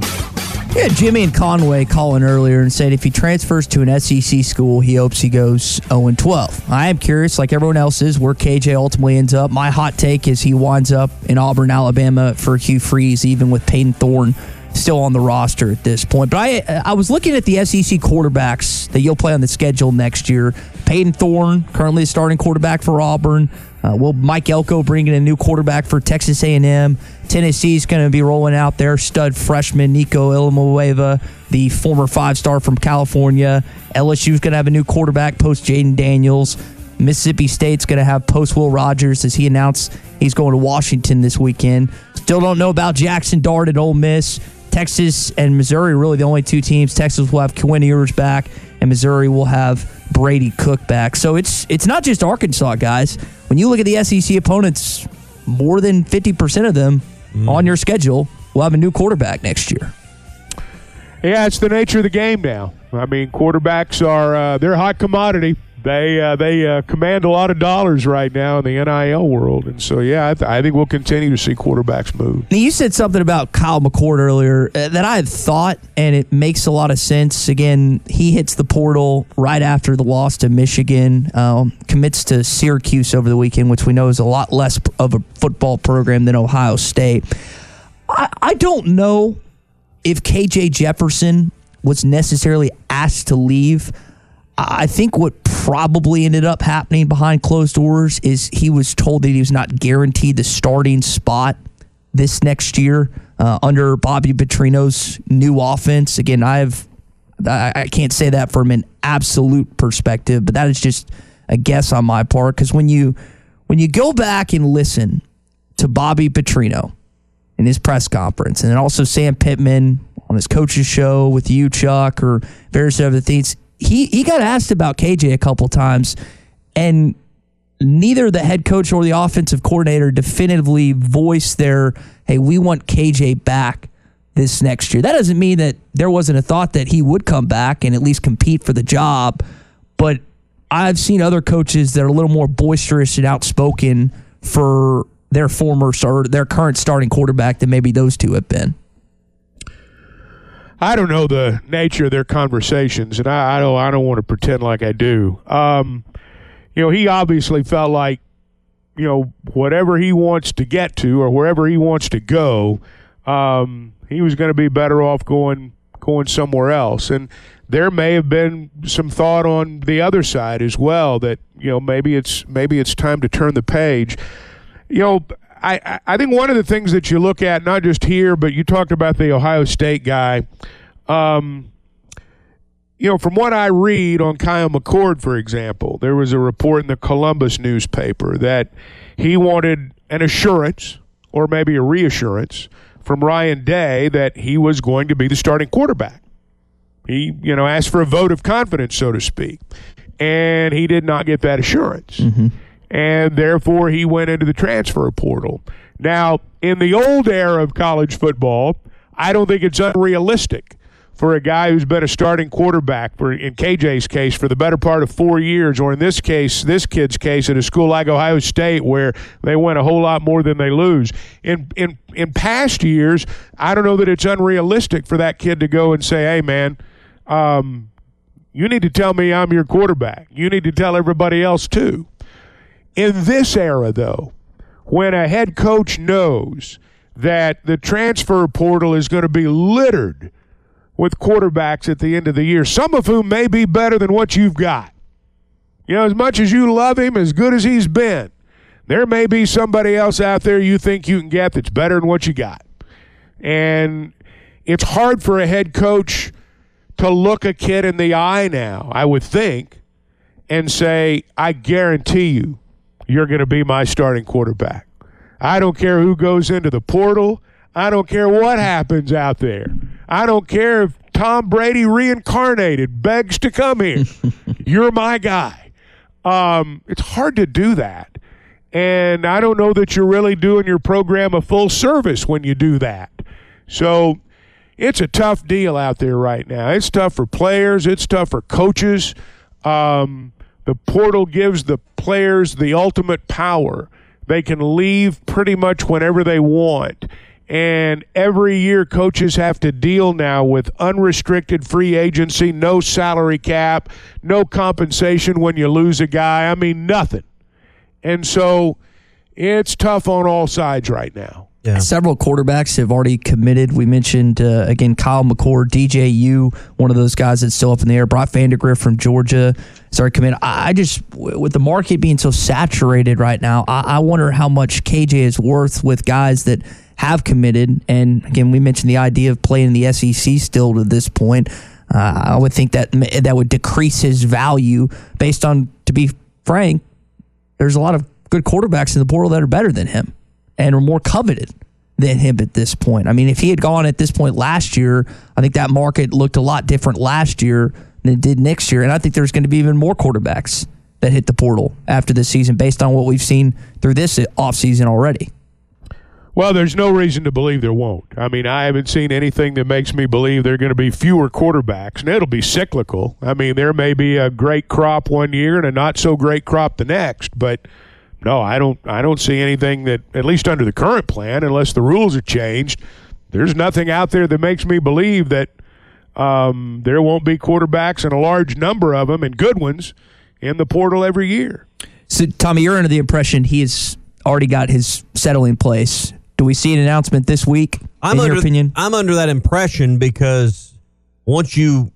Yeah, Jimmy and Conway calling earlier and said if he transfers to an SEC school, he hopes he goes 0-12. I am curious, like everyone else is, where KJ ultimately ends up. My hot take is he winds up in Auburn, Alabama for Hugh Freeze, even with Peyton Thorne still on the roster at this point. But I was looking at the SEC quarterbacks that you'll play on the schedule next year. Peyton Thorne, currently a starting quarterback for Auburn. Will Mike Elko bring in a new quarterback for Texas A&M? Tennessee's going to be rolling out their stud freshman, Nico Illamueva, the former 5-star from California. LSU's going to have a new quarterback post Jaden Daniels. Mississippi State's going to have post Will Rogers as he announced he's going to Washington this weekend. Still don't know about Jackson Dart at Ole Miss. Texas and Missouri are really the only two teams. Texas will have Quinn Ewers back, and Missouri will have Brady Cook back. So it's not just Arkansas, guys. When you look at the SEC opponents, more than 50% of them on your schedule will have a new quarterback next year. Yeah, it's the nature of the game now. I mean, quarterbacks are they're a hot commodity. They command a lot of dollars right now in the NIL world. And so, yeah, I think we'll continue to see quarterbacks move. Now, you said something about Kyle McCord earlier that I had thought, and it makes a lot of sense. Again, he hits the portal right after the loss to Michigan, commits to Syracuse over the weekend, which we know is a lot less of a football program than Ohio State. I don't know if KJ Jefferson was necessarily asked to leave. I think what probably ended up happening behind closed doors is he was told that he was not guaranteed the starting spot this next year under Bobby Petrino's new offense. Again, I can't say that from an absolute perspective, but that is just a guess on my part. Because when you go back and listen to Bobby Petrino in his press conference. And then also Sam Pittman on his coach's show with you, Chuck, or various other things. He got asked about KJ a couple times, and neither the head coach or the offensive coordinator definitively voiced their, hey, we want KJ back this next year. That doesn't mean that there wasn't a thought that he would come back and at least compete for the job, but I've seen other coaches that are a little more boisterous and outspoken for their former or their current starting quarterback than maybe those two have been. I don't know the nature of their conversations, and I don't want to pretend like I do. He obviously felt like, whatever he wants to get to or wherever he wants to go, he was going to be better off going somewhere else. And there may have been some thought on the other side as well that, maybe it's time to turn the page. I think one of the things that you look at, not just here, but you talked about the Ohio State guy. From what I read on Kyle McCord, for example, there was a report in the Columbus newspaper that he wanted an assurance or maybe a reassurance from Ryan Day that he was going to be the starting quarterback. He, asked for a vote of confidence, so to speak, and he did not get that assurance. Mm-hmm. And therefore he went into the transfer portal. Now, in the old era of college football, I don't think it's unrealistic for a guy who's been a starting quarterback, in KJ's case, for the better part of 4 years, or in this kid's case, at a school like Ohio State where they win a whole lot more than they lose. In past years, I don't know that it's unrealistic for that kid to go and say, hey, man, you need to tell me I'm your quarterback. You need to tell everybody else, too. In this era, though, when a head coach knows that the transfer portal is going to be littered with quarterbacks at the end of the year, some of whom may be better than what you've got. As much as you love him, as good as he's been, there may be somebody else out there you think you can get that's better than what you got. And it's hard for a head coach to look a kid in the eye now, I would think, and say, I guarantee you, you're going to be my starting quarterback. I don't care who goes into the portal. I don't care what happens out there. I don't care if Tom Brady reincarnated begs to come here. You're my guy. It's hard to do that. And I don't know that you're really doing your program a full service when you do that. So it's a tough deal out there right now. It's tough for players. It's tough for coaches. The portal gives the players the ultimate power. They can leave pretty much whenever they want. And every year coaches have to deal now with unrestricted free agency, no salary cap, no compensation when you lose a guy. I mean, nothing. And so it's tough on all sides right now. Yeah. Several quarterbacks have already committed. We mentioned, again, Kyle McCord, DJU, one of those guys that's still up in the air. Brock Vandergrift from Georgia committed. I just, with the market being so saturated right now, I wonder how much KJ is worth with guys that have committed. And, again, we mentioned the idea of playing in the SEC still to this point. I would think that would decrease his value based on, to be frank, there's a lot of good quarterbacks in the portal that are better than him and are more coveted than him at this point. I mean, if he had gone at this point last year, I think that market looked a lot different last year than it did next year. And I think there's going to be even more quarterbacks that hit the portal after this season based on what we've seen through this offseason already. Well, there's no reason to believe there won't. I mean, I haven't seen anything that makes me believe there are going to be fewer quarterbacks, and it'll be cyclical. I mean, there may be a great crop one year and a not-so-great crop the next, but no, I don't see anything that, at least under the current plan, unless the rules are changed, there's nothing out there that makes me believe that there won't be quarterbacks and a large number of them and good ones in the portal every year. So, Tommy, you're under the impression he has already got his settle in place. Do we see an announcement this week, in your opinion? I'm under that impression because once you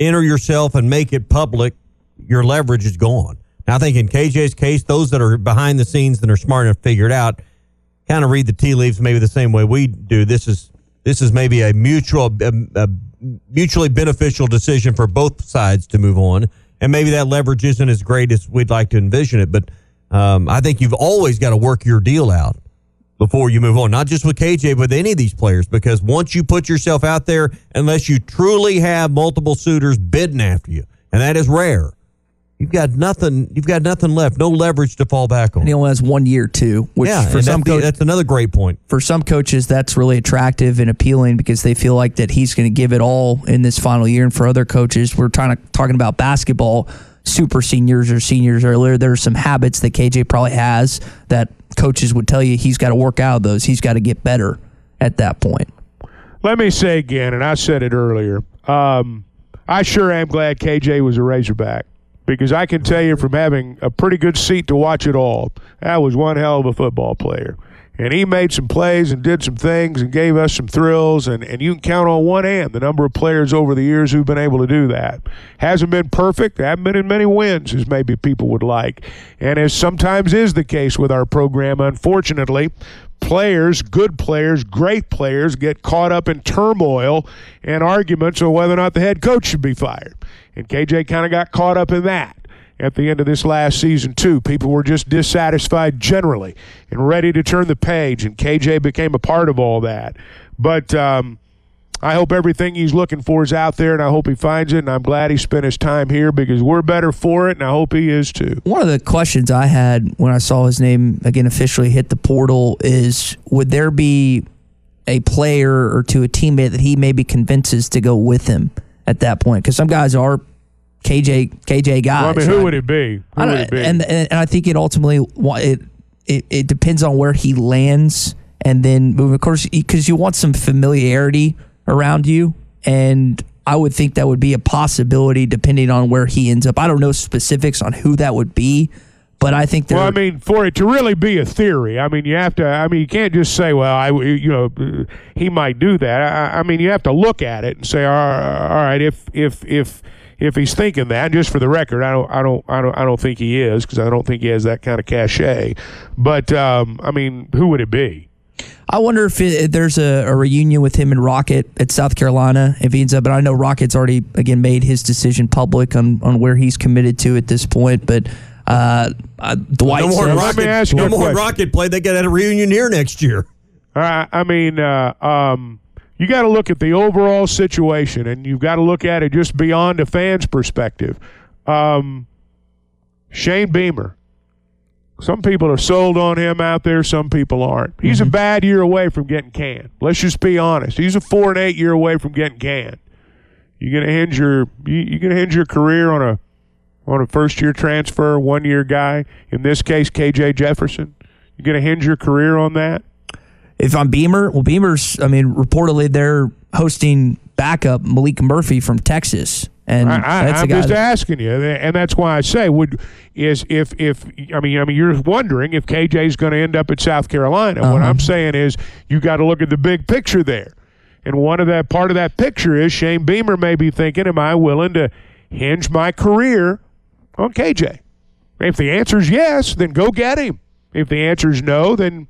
enter yourself and make it public, your leverage is gone. I think in KJ's case, those that are behind the scenes that are smart enough to figure it out kind of read the tea leaves maybe the same way we do. This is maybe a mutually beneficial decision for both sides to move on, and maybe that leverage isn't as great as we'd like to envision it. But I think you've always got to work your deal out before you move on, not just with KJ, but any of these players, because once you put yourself out there, unless you truly have multiple suitors bidding after you, and that is rare, you've got nothing left, no leverage to fall back on. And he only has 1 year too, which for some coaches, that's another great point. For some coaches, that's really attractive and appealing because they feel like that he's going to give it all in this final year. And for other coaches, we're talking about basketball, super seniors or seniors earlier, there are some habits that KJ probably has that coaches would tell you he's got to work out of those. He's got to get better at that point. Let me say again, and I said it earlier, I sure am glad KJ was a Razorback, because I can tell you from having a pretty good seat to watch it all, that was one hell of a football player. And he made some plays and did some things and gave us some thrills. And you can count on one hand the number of players over the years who've been able to do that. Hasn't been perfect. Haven't been in many wins as maybe people would like. And as sometimes is the case with our program, unfortunately, players, good players, great players, get caught up in turmoil and arguments on whether or not the head coach should be fired. And KJ kind of got caught up in that. At the end of this last season, too, people were just dissatisfied generally and ready to turn the page, and KJ became a part of all that. But I hope everything he's looking for is out there, and I hope he finds it, and I'm glad he spent his time here because we're better for it, and I hope he is, too. One of the questions I had when I saw his name, again, officially hit the portal is, would there be a player or to a teammate that he maybe convinces to go with him at that point? Because some guys are KJ guys. Well, I mean, who would it be? And I think it ultimately it depends on where he lands, and then move. Of course, because you want some familiarity around you, and I would think that would be a possibility depending on where he ends up. I don't know specifics on who that would be, but I think there. Well, I mean, for it to really be a theory, I mean, you have to. I mean, you can't just say, well, he might do that. I mean, you have to look at it and say, all right, if he's thinking that, just for the record, I don't think he is, because I don't think he has that kind of cachet. But I mean, who would it be? I wonder if there's a reunion with him and Rocket at South Carolina if he ends up. But I know Rocket's already again made his decision public on where he's committed to at this point. But Dwight, no more Rocket play. They got a reunion here next year. I mean. You got to look at the overall situation, and you've got to look at it just beyond a fan's perspective. Shane Beamer. Some people are sold on him out there. Some people aren't. He's a bad year away from getting canned. Let's just be honest. He's a 4-8 year away from getting canned. You're gonna hinge your career on a first year transfer, 1 year guy. In this case, KJ Jefferson. You're gonna hinge your career on that. If I'm Beamer, well, Beamer's, I mean, reportedly they're hosting backup Malik Murphy from Texas, and I'm just asking you, and that's why I say you're wondering if KJ's going to end up at South Carolina. What I'm saying is you got to look at the big picture there, and part of that picture is Shane Beamer may be thinking, am I willing to hinge my career on KJ? If the answer is yes, then go get him. If the answer is no, then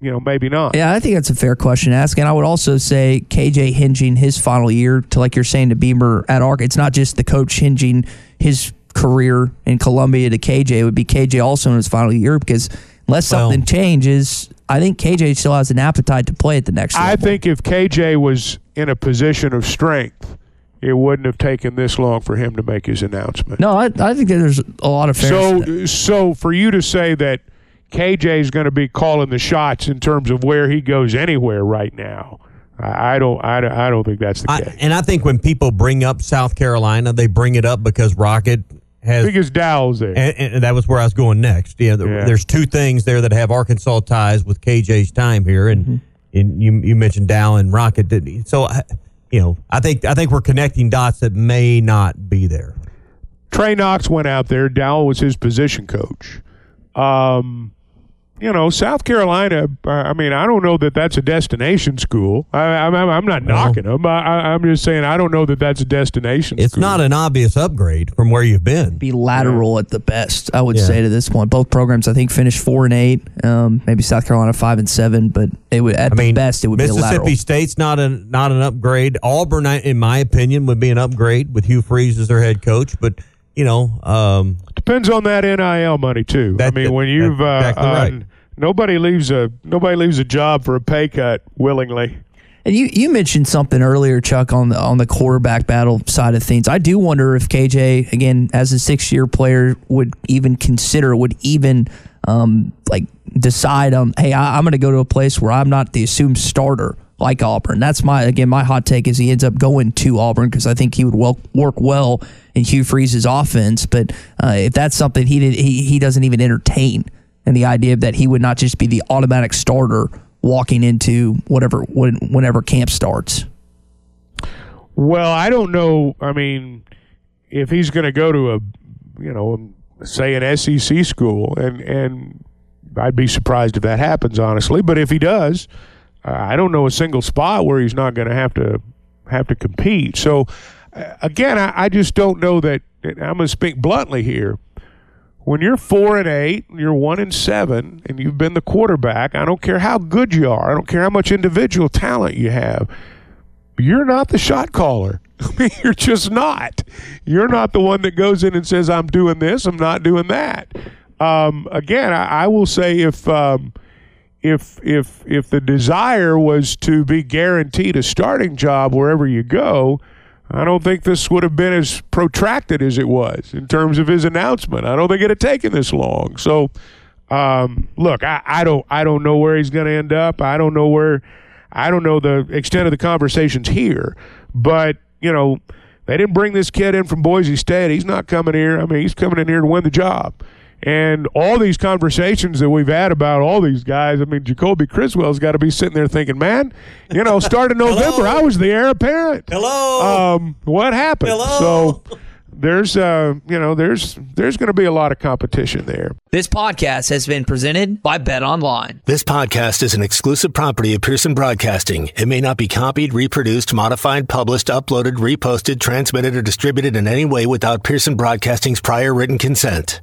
maybe not. Yeah, I think that's a fair question to ask. And I would also say KJ hinging his final year to, like you're saying, to Beamer at Ark. It's not just the coach hinging his career in Columbia to KJ. It would be KJ also in his final year, because unless something changes, I think KJ still has an appetite to play at the next level. I think if KJ was in a position of strength, it wouldn't have taken this long for him to make his announcement. No, I think that there's a lot of fairness to that. So for you to say that KJ's going to be calling the shots in terms of where he goes anywhere right now, I don't think that's the case. And I think when people bring up South Carolina, they bring it up because Rocket has. Because Dowell's there. And that was where I was going next. Yeah, there's two things there that have Arkansas ties with KJ's time here, and you mentioned Dowell and Rocket, didn't you? So, I think we're connecting dots that may not be there. Trey Knox went out there. Dowell was his position coach. South Carolina, I mean, I don't know that that's a destination school. I'm not knocking them. I'm just saying I don't know that that's a destination school. It's not an obvious upgrade from where you've been. Be lateral at the best, I would say, to this point. Both programs, I think, finished 4-8. Maybe South Carolina 5-7, but it would at best it would be a lateral. Mississippi State's not an upgrade. Auburn, in my opinion, would be an upgrade with Hugh Freeze as their head coach, but. Depends on that NIL money too. When you've Nobody leaves a job for a pay cut willingly. And you mentioned something earlier, Chuck, on the quarterback battle side of things. I do wonder if KJ, again, as a 6-year player, would even decide on, hey, I'm going to go to a place where I'm not the assumed starter like Auburn. That's my hot take is he ends up going to Auburn because I think he would work well in Hugh Freeze's offense. But if that's something he doesn't even entertain, and the idea that he would not just be the automatic starter walking into whenever camp starts. Well, I don't know. I mean, if he's going to go to say an SEC school, and I'd be surprised if that happens, honestly. But if he does, I don't know a single spot where he's not going to have to compete. So, again, I just don't know that. I'm going to speak bluntly here. When you're 4-8, you're 1-7, and you've been the quarterback, I don't care how good you are, I don't care how much individual talent you have, you're not the shot caller. You're just not. You're not the one that goes in and says, I'm doing this, I'm not doing that. Again, I will say if the desire was to be guaranteed a starting job wherever you go, I don't think this would have been as protracted as it was in terms of his announcement. I don't think it had taken this long. So, look, I don't know where he's going to end up. I don't know the extent of the conversations here. But, they didn't bring this kid in from Boise State. He's not coming here. I mean, he's coming in here to win the job. And all these conversations that we've had about all these guys, I mean, Jacoby Criswell's got to be sitting there thinking, man, start of November, I was the heir apparent. Hello. What happened? Hello. So there's going to be a lot of competition there. This podcast has been presented by Bet Online. This podcast is an exclusive property of Pearson Broadcasting. It may not be copied, reproduced, modified, published, uploaded, reposted, transmitted, or distributed in any way without Pearson Broadcasting's prior written consent.